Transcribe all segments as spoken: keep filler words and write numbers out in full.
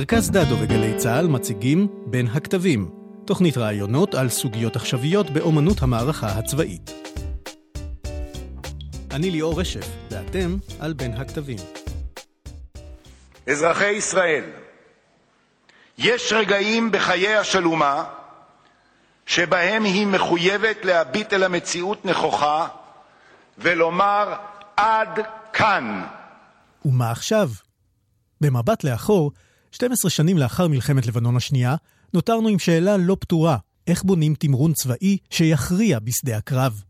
מרכז דדו וגלי צהל מציגים בין הכתבים, תוכנית רעיונות על סוגיות עכשוויות באומנות המערכה הצבאית. אני ליאור רשף, ואתם על בין הכתבים. אזרחי ישראל, יש רגעים בחיי השלומה שבהם היא מחויבת להביט אל המציאות נכוחה ולומר עד כאן. ומה עכשיו? במבט לאחור, שתים עשרה שנים לאחר מלחמת לבנון השנייה, נותרנו עם שאלה לא פתורה, איך בונים תמרון צבאי שיכריע בשדה הקרב.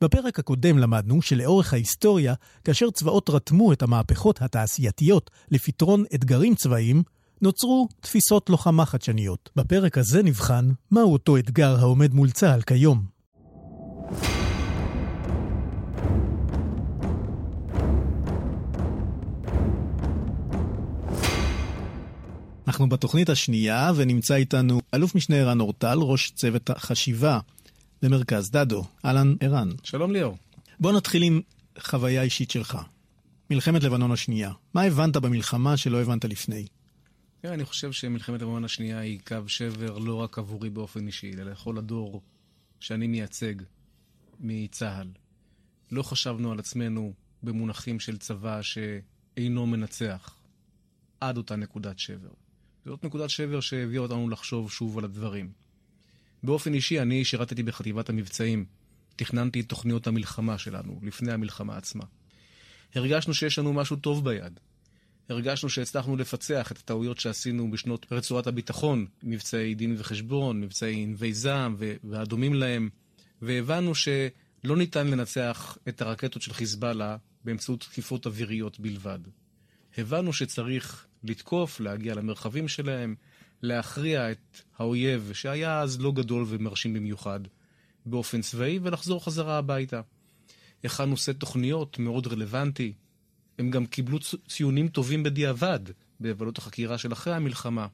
בפרק הקודם למדנו שלאורך ההיסטוריה, כאשר צבאות רתמו את המהפכות התעשייתיות לפתרון אתגרים צבאיים, נוצרו תפיסות לוחמה חדשניות. בפרק הזה נבחן מהו אותו אתגר העומד מול צה"ל כיום. אנחנו בתוכנית השנייה ונמצא איתנו אלוף משנה ערן אורטל, ראש צוות החשיבה למרכז דדו. אלן ערן. שלום ליאור. בוא נתחיל עם חוויה אישית שלך. מלחמת לבנון השנייה. מה הבנת במלחמה שלא הבנת לפני? אני חושב שמלחמת לבנון השנייה היא קו שבר לא רק עבורי באופן אישי, אלא לכל הדור שאני מייצג מצה"ל. לא חשבנו על עצמנו במונחים של צבא שאינו מנצח עד אותה נקודת שבר. זאת נקודת שבר שהביאה אותנו לחשוב שוב על הדברים. באופן אישי, אני שירתתי בחטיבת המבצעים. תכננתי את תוכניות המלחמה שלנו, לפני המלחמה עצמה. הרגשנו שיש לנו משהו טוב ביד. הרגשנו שהצלחנו לפצח את הטעויות שעשינו בשנות רצועת הביטחון, מבצעי דין וחשבון, מבצעי ענבי זעם והדומים להם, והבנו שלא ניתן לנצח את הרקטות של חיזבאללה באמצעות תקיפות אוויריות בלבד. הבנו שצריך לתקוף, להגיע למרחבים שלהם, להכריע את האויב שהיה אז לא גדול ומרשים במיוחד באופן צבאי, ולחזור חזרה הביתה. הכנו סט תוכניות מאוד רלוונטי. הם גם קיבלו ציונים טובים בדיעבד בעבודות החקירה של אחרי המלחמה.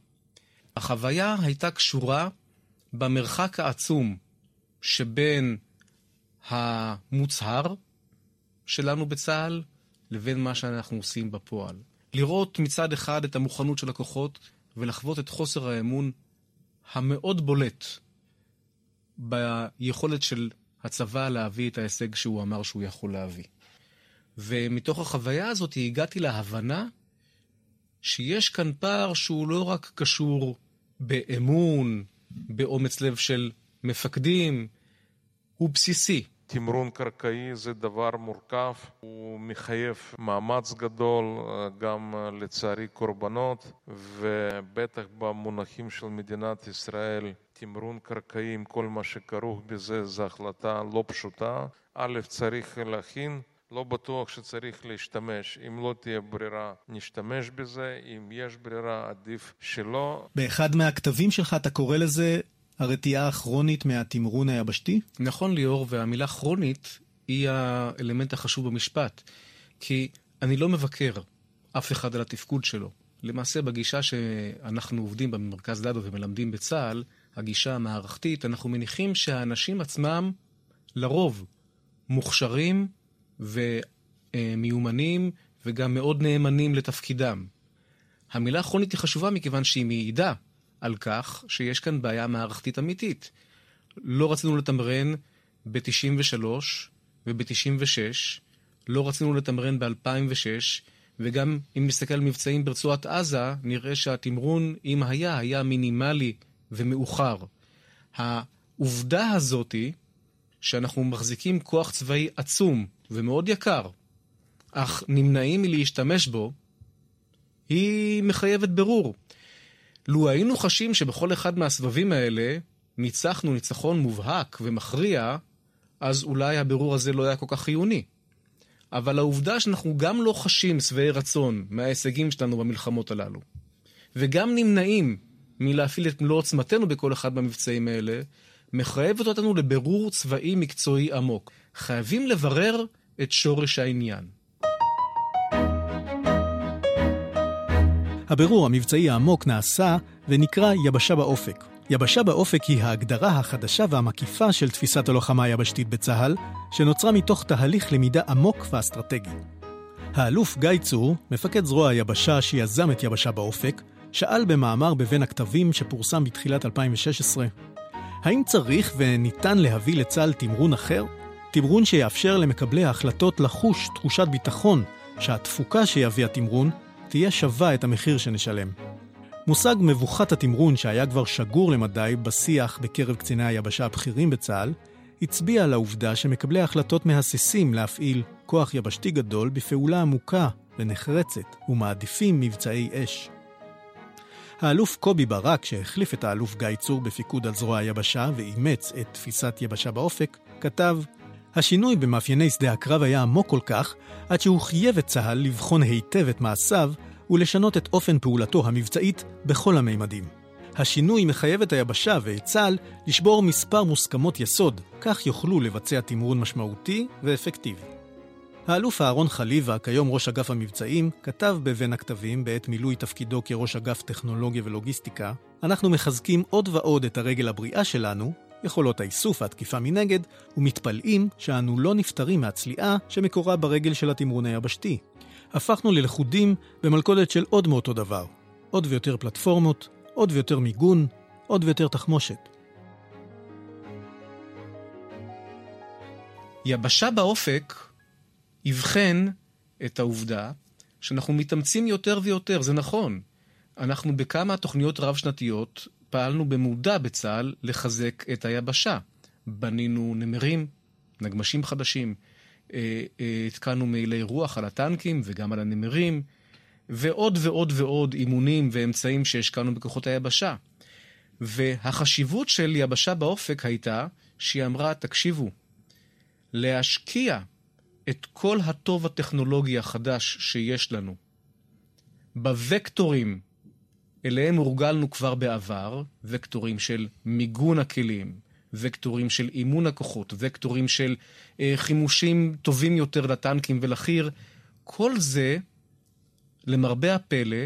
החוויה הייתה קשורה במרחק העצום שבין המוצהר שלנו בצה"ל לבין מה שאנחנו עושים בפועל. לראות מצד אחד את המוכנות של הכוחות ולחוות את חוסר האמון המאוד בולט ביכולת של הצבא להביא את ההישג שהוא אמר שהוא יכול להביא. ומתוך החוויה הזאת הגעתי להבנה שיש כאן פער שהוא לא רק קשור באמון, באומץ לב של מפקדים, הוא בסיסי. תמרון קרקעי זה דבר מורכב, הוא מחייב מאמץ גדול, גם לצערי קורבנות, ובטח במונחים של מדינת ישראל, תמרון קרקעי עם כל מה שכרוך בזה, זו החלטה לא פשוטה. א', צריך להכין, לא בטוח שצריך להשתמש. אם לא תהיה ברירה, נשתמש בזה. אם יש ברירה, עדיף שלא. באחד מהכתבים שלך אתה קורא לזה הרתיעה הכרונית מהתמרון היבשתי? נכון ליאור, והמילה כרונית היא האלמנט החשוב במשפט. כי אני לא מבקר אף אחד על התפקוד שלו. למעשה בגישה שאנחנו עובדים במרכז דדו ומלמדים בצה"ל, הגישה המערכתית, אנחנו מניחים שהאנשים עצמם לרוב מוכשרים ומיומנים וגם מאוד נאמנים לתפקידם. המילה כרונית היא חשובה מכיוון שהיא מעידה על כך שיש כאן בעיה מערכתית אמיתית. לא רצינו לתמרן ב-תשעים ושלוש וב-תשעים ושש, לא רצינו לתמרן ב-אלפיים ושש, וגם אם נסתכל על מבצעים ברצועת עזה, נראה שהתמרון, אם היה, היה מינימלי ומאוחר. העובדה הזאת היא שאנחנו מחזיקים כוח צבאי עצום ומאוד יקר, אך נמנעים מלהשתמש בו, היא מחייבת ברור. לו היינו חשים שבכל אחד מהסבבים האלה ניצחנו ניצחון מובהק ומכריע, אז אולי הבירור הזה לא היה כל כך חיוני. אבל העובדה שאנחנו גם לא חשים שבעי רצון מההישגים שלנו במלחמות הללו, וגם נמנעים מלהפעיל את מלוא עוצמתנו בכל אחד מהמבצעים האלה, מחייבת אותנו לבירור צבאי מקצועי עמוק. חייבים לברר את שורש העניין. הבירור המבצעי העמוק נעשה ונקרא יבשה באופק. יבשה באופק היא ההגדרה החדשה והמקיפה של תפיסת הלוחמה היבשתית בצה"ל, שנוצרה מתוך תהליך למידה עמוק ואסטרטגי. האלוף גיא צור, מפקד זרוע היבשה שיזם את יבשה באופק, שאל במאמר בבין הכתבים שפורסם בתחילת אלפיים ושש עשרה, האם צריך וניתן להביא לצה"ל תמרון אחר? תמרון שיאפשר למקבלי ההחלטות לחוש תחושת ביטחון שהתפוקה שיביא התמרון תהיה שווה את המחיר שנשלם. מושג מבוכת התמרון שהיה כבר שגור למדי בשיח בקרב קציני היבשה הבכירים בצה"ל, הצביע על העובדה שמקבלי ההחלטות מהססים להפעיל כוח יבשתי גדול בפעולה עמוקה ונחרצת ומעדיפים מבצעי אש. האלוף קובי ברק, שהחליף את האלוף גיא צור בפיקוד על זרוע היבשה ואימץ את תפיסת יבשה באופק, כתב, השינוי במאפייני שדה הקרב היה עמוק כל כך, עד שהוא חייב את צה"ל לבחון היטב את מעשיו ולשנות את אופן פעולתו המבצעית בכל הממדים. השינוי מחייב את היבשה ואת צה"ל לשבור מספר מוסכמות יסוד, כך יוכלו לבצע תמרון משמעותי ואפקטיבי. האלוף אהרון חליבה, כיום ראש אגף המבצעים, כתב בבין הכתבים בעת מילוי תפקידו כראש אגף טכנולוגיה ולוגיסטיקה, אנחנו מחזקים עוד ועוד את הרגל הבריאה שלנו, יכולות האיסוף והתקיפה מנגד, ומתפלאים שאנו לא נפטרים מהצליעה שמקורה ברגל של התמרון היבשתי. הפכנו ללכודים במלכודת של עוד מאותו דבר, עוד ויותר פלטפורמות, עוד ויותר מיגון, עוד ויותר תחמושת. יבשה באופק יבחן את העובדה שאנחנו מתאמצים יותר ויותר, זה נכון. אנחנו בכמה תוכניות רב-שנתיות פעלנו במודע בצה"ל לחזק את היבשה. בנינו נמרים, נגמשים חדשים, התקנו מעילי רוח על הטנקים וגם על הנמרים, ועוד ועוד ועוד אימונים ואמצעים שהשקענו בכוחות היבשה. והחשיבות של יבשה באופק הייתה שהיא אמרה, תקשיבו, להשקיע את כל הטוב הטכנולוגי החדש שיש לנו בווקטורים, אליהם הורגלנו כבר בעבר, וקטורים של מיגון הכלים, וקטורים של אימון הכוחות, וקטורים של אה, חימושים טובים יותר לטנקים ולחיר, כל זה, למרבה הפלא,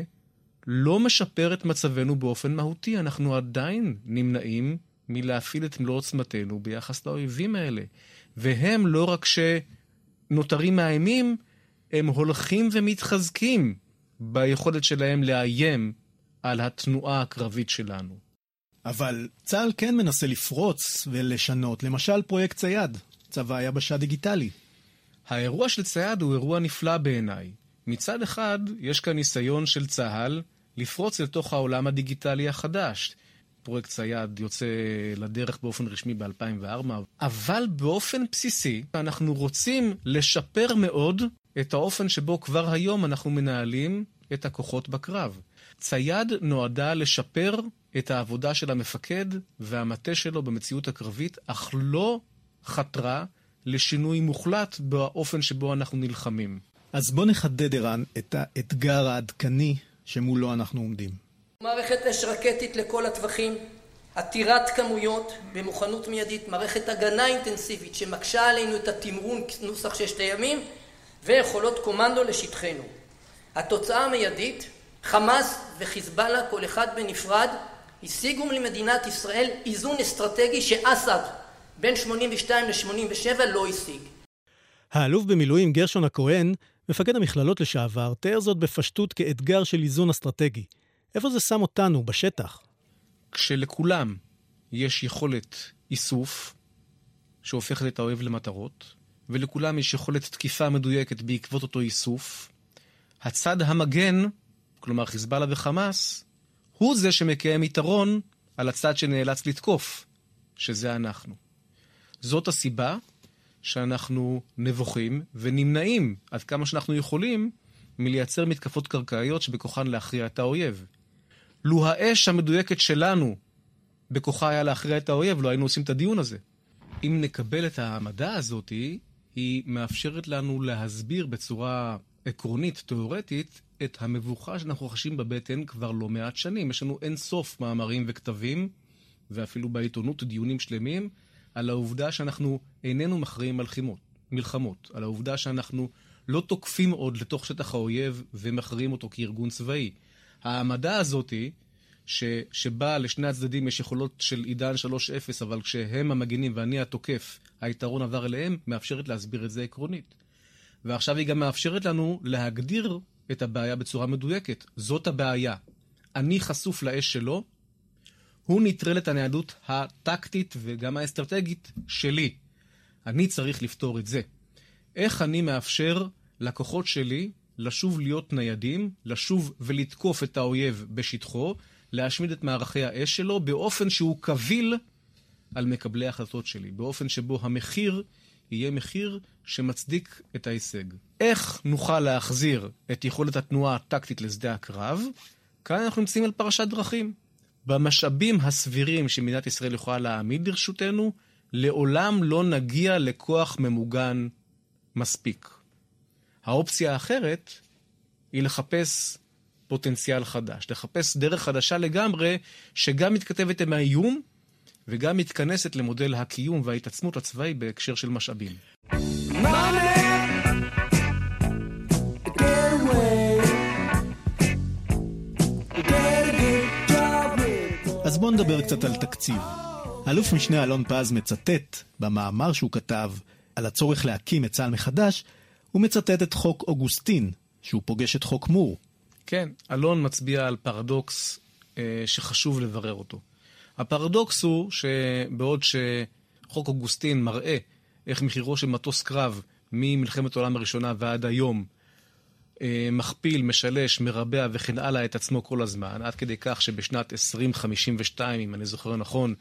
לא משפר את מצבנו באופן מהותי. אנחנו עדיין נמנעים מלהפעיל את מלוא עוצמתנו ביחס לאויבים האלה. והם לא רק שנותרים מאיימים, הם הולכים ומתחזקים ביכולת שלהם לאיים על התנועה הקרבית שלנו. אבל צה"ל כן מנסה לפרוץ ולשנות, למשל פרויקט צייד, צבא היבשה דיגיטלי. האירוע של צייד הוא אירוע נפלא בעיניי. מצד אחד, יש כאן ניסיון של צה"ל לפרוץ לתוך העולם הדיגיטלי החדש. פרויקט צייד יוצא לדרך באופן רשמי ב-אלפיים וארבע, אבל באופן בסיסי, אנחנו רוצים לשפר מאוד את האופן שבו כבר היום אנחנו מנהלים את הכוחות בקרב. צייד נועדה לשפר את העבודה של המפקד והמטה שלו במציאות הקרבית, אך לא חתרה לשינוי מוחלט באופן שבו אנחנו נלחמים. אז בוא נחדד, ערן, את האתגר העדכני שמולו אנחנו עומדים. מערכת אש רקטית לכל הטווחים, עתירת כמויות במוכנות מיידית, מערכת הגנה אינטנסיבית שמקשה עלינו את התמרון נוסח ששת הימים, ויכולות קומנדו לשטחנו. התוצאה המיידית, חמאס וחיזבאללה, כל אחד בנפרד, השיגו למדינת ישראל איזון אסטרטגי שאסד בין שמונים ושתיים ל-שמונים ושבע לא השיג. האלוף במילואים גרשון הכהן, מפקד המכללות לשעבר, תיאר זאת בפשטות כאתגר של איזון אסטרטגי. איפה זה שם אותנו בשטח? כשלכולם יש יכולת איסוף שהופכת את האויב למטרות, ולכולם יש יכולת תקיפה מדויקת בעקבות אותו איסוף, הצד המגן, כלומר חיזבאללה וחמאס, הוא זה שמקיים יתרון על הצד שנאלץ לתקוף, שזה אנחנו. זאת הסיבה שאנחנו נבוכים ונמנעים עד כמה שאנחנו יכולים מלייצר מתקפות קרקעיות שבכוחן להכריע את האויב. לו האש המדויקת שלנו בכוחה היה להכריע את האויב, לא היינו עושים את הדיון הזה. אם נקבל את העמדה הזאת, היא מאפשרת לנו להסביר בצורה עקרונית, תיאורטית, את המבוכה שאנחנו חשים בבטן כבר לא מעט שנים. יש לנו אין סוף מאמרים וכתבים, ואפילו בעיתונות דיונים שלמים, על העובדה שאנחנו איננו מכריעים מלחמות, על העובדה שאנחנו לא תוקפים עוד לתוך שטח האויב ומכריעים אותו כארגון צבאי. העמדה הזאת ש, שבה לשני הצדדים יש יכולות של עידן שלוש אפס, אבל כשהם המגנים ואני התוקף, היתרון עבר אליהם, מאפשרת להסביר את זה עקרונית. ועכשיו היא גם מאפשרת לנו להגדיר את הבעיה בצורה מדויקת. זאת הבעיה. אני חשוף לאש שלו, הוא נטרל את הניידות הטקטית וגם האסטרטגית שלי. אני צריך לפתור את זה. איך אני מאפשר לקוחות שלי לשוב להיות ניידים, לשוב ולתקוף את האויב בשטחו, להשמיד את מערכי האש שלו באופן שהוא קביל על מקבלי ההחלטות שלי, באופן שבו המחיר יהיה מחיר שמצדיק את ההישג. איך נוכל להחזיר את יכולת התנועה הטקטית לשדה הקרב? כאן אנחנו נמצאים על פרשת דרכים. במשאבים הסבירים שמדינת ישראל יכולה להעמיד לרשותנו, לעולם לא נגיע לכוח ממוגן מספיק. האופציה האחרת היא לחפש פוטנציאל חדש, לחפש דרך חדשה לגמרי, שגם מתכתבת עם האיום, וגם מתכנסת למודל הקיום וההתעצמות הצבאי בהקשר של משאבים. אז בואו נדבר קצת על תקציב. אלוף משנה אלון פאז מצטט, במאמר שהוא כתב על הצורך להקים את צה"ל מחדש, הוא מצטט את חוק אוגוסטין, שהוא פוגש את חוק מור. כן, אלון מצביע על פרדוקס אה, שחשוב לברר אותו. הפרדוקס הוא שבעוד שחוק אוגוסטין מראה איך מחירו של מטוס קרב ממלחמת העולם הראשונה ועד היום אה, מכפיל, משלש, מרבע וכן הלאה את עצמו כל הזמן, עד כדי כך שבשנת עשרים חמישים ושתיים, אם אני זוכר נכון,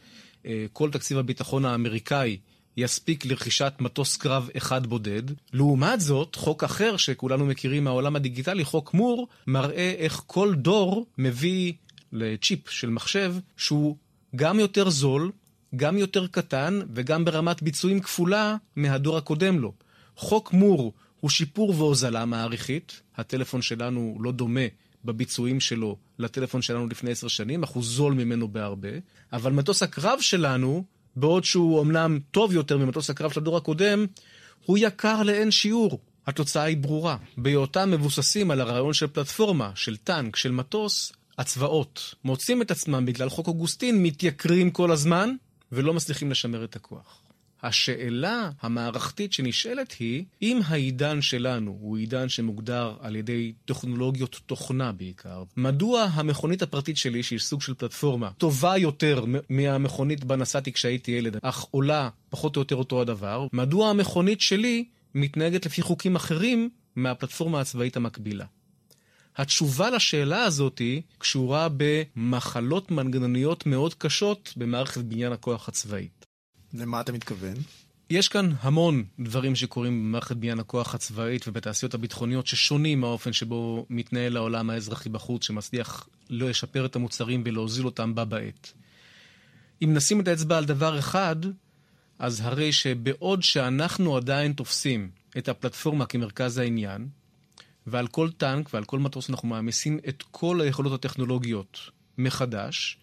אה, כל תקציב הביטחון האמריקאי יספיק לרכישת מטוס קרב אחד בודד. לעומת זאת, חוק אחר שכולנו מכירים מהעולם הדיגיטלי, חוק מור, מראה איך כל דור מביא לצ'יפ של מחשב שהוא גם יותר זול, גם יותר קטן וגם ברמת ביצועים כפולה מהדור הקודם לו. חוק מור הוא שיפור והוזלה מעריכית. הטלפון שלנו לא דומה בביצועים שלו לטלפון שלנו לפני עשר שנים, אנחנו זול ממנו בהרבה. אבל מטוס הקרב שלנו, בעוד שהוא אמנם טוב יותר ממטוס הקרב של הדור הקודם, הוא יקר לאין שיעור. התוצאה היא ברורה. בהיותם מבוססים על הרעיון של פלטפורמה, של טנק, של מטוס, הצבאות מוצאים את עצמם בגלל חוק אוגוסטין, מתייקרים כל הזמן ולא מצליחים לשמר את הכוח. השאלה המערכתית שנשאלת היא, אם העידן שלנו הוא עידן שמוגדר על ידי טכנולוגיות תוכנה בעיקר, מדוע המכונית הפרטית שלי, שהיא סוג של פלטפורמה, טובה יותר מהמכונית בנסעתי כשהייתי ילד, אך עולה פחות או יותר אותו הדבר, מדוע המכונית שלי מתנהגת לפי חוקים אחרים מהפלטפורמה הצבאית המקבילה? התשובה לשאלה הזאת קשורה במחלות מנגנוניות מאוד קשות במערכת בניין הכוח הצבאית. למה אתה מתכוון? יש כאן המון דברים שקורים במערכת בניין הכוח הצבאית ובתעשיות הביטחוניות ששונים מהאופן שבו מתנהל העולם האזרחי בחוץ, שמצליח לא לשפר את המוצרים ולהוזיל אותם בה בעת. אם נשים את האצבע על דבר אחד, אז הרי שבעוד שאנחנו עדיין תופסים את הפלטפורמה כמרכז העניין, ועל כל טנק ועל כל מטוס אנחנו מאמיסים את כל היכולות הטכנולוגיות מחדש,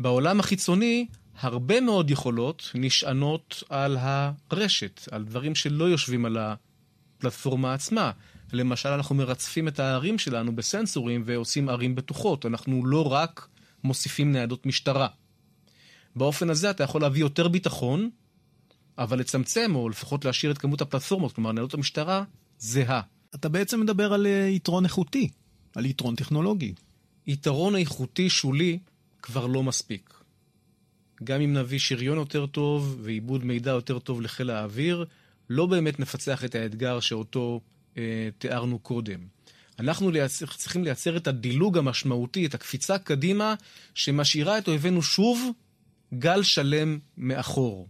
בעולם החיצוני הרבה מאוד יכולות נשענות על הרשת, על דברים שלא יושבים על הפלטפורמה עצמה. למשל, אנחנו מרצפים את הערים שלנו בסנסורים ועושים ערים בטוחות. אנחנו לא רק מוסיפים ניידות משטרה. באופן הזה אתה יכול להביא יותר ביטחון, אבל לצמצם או לפחות להשאיר את כמות הפלטפורמות, כלומר ניידות המשטרה זהה. אתה בעצם מדבר על יתרון איכותי, על יתרון טכנולוגי. יתרון איכותי שולי כבר לא מספיק. גם אם נביא שריון יותר טוב ועיבוד מידע יותר טוב לחיל האוויר, לא באמת נפצח את האתגר שאותו אה, תיארנו קודם. אנחנו לייצר, צריכים לייצר את הדילוג המשמעותי, את הקפיצה קדימה, שמשאירה את אויבינו שוב גל שלם מאחור.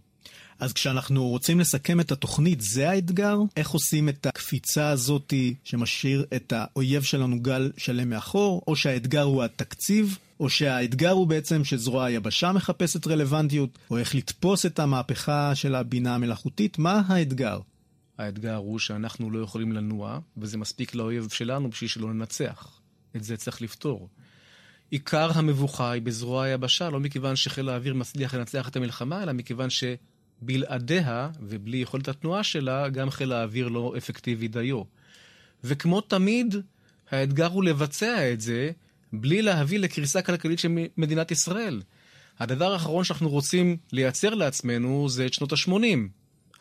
אז כשאנחנו רוצים לסכם את התוכנית, זה האתגר? איך עושים את הקפיצה הזאת שמשאיר את האויב שלנו גל שלם מאחור? או שהאתגר הוא התקציב? או שהאתגר הוא בעצם שזרוע היבשה מחפשת רלוונטיות? או איך לתפוס את המהפכה של הבינה המלאכותית? מה האתגר? האתגר הוא שאנחנו לא יכולים לנוע, וזה מספיק לאויב שלנו בשביל שלא ננצח. את זה צריך לפתור. עיקר המבוכה היא בזרוע היבשה, לא מכיוון שחיל האוויר מצליח לנצח את המלחמה, אלא מכיוון ש... בלעדיה ובלי יכולת התנועה שלה, גם חיל האוויר לא אפקטיבי דיו. וכמו תמיד, האתגר הוא לבצע את זה בלי להביא לקריסה כלכלית של מדינת ישראל. הדבר האחרון שאנחנו רוצים לייצר לעצמנו זה את שנות ה-שמונים.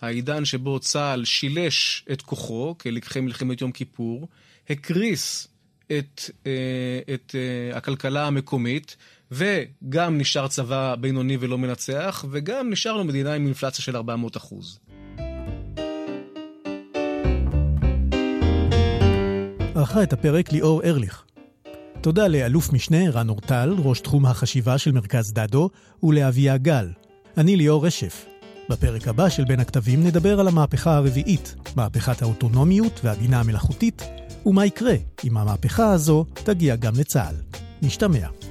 העידן שבו צה"ל שילש את כוחו, כלקחי מלחמת יום כיפור, הקריס את, את הכלכלה המקומית, וגם נשאר צבא בינוני ולא מנצח, וגם נשארנו מדינה עם אינפלציה של ארבע מאות אחוז. ערכה את הפרק ליאור ארליך. תודה לאלוף משנה ערן אורטל, ראש תחום החשיבה של מרכז דדו, ולאביה גל. אני ליאור רשף. בפרק הבא של בין הכתבים נדבר על המהפכה הרביעית, מהפכת האוטונומיות והבינה המלאכותית, ומה יקרה אם המהפכה הזו תגיע גם לצה"ל. נשתמע.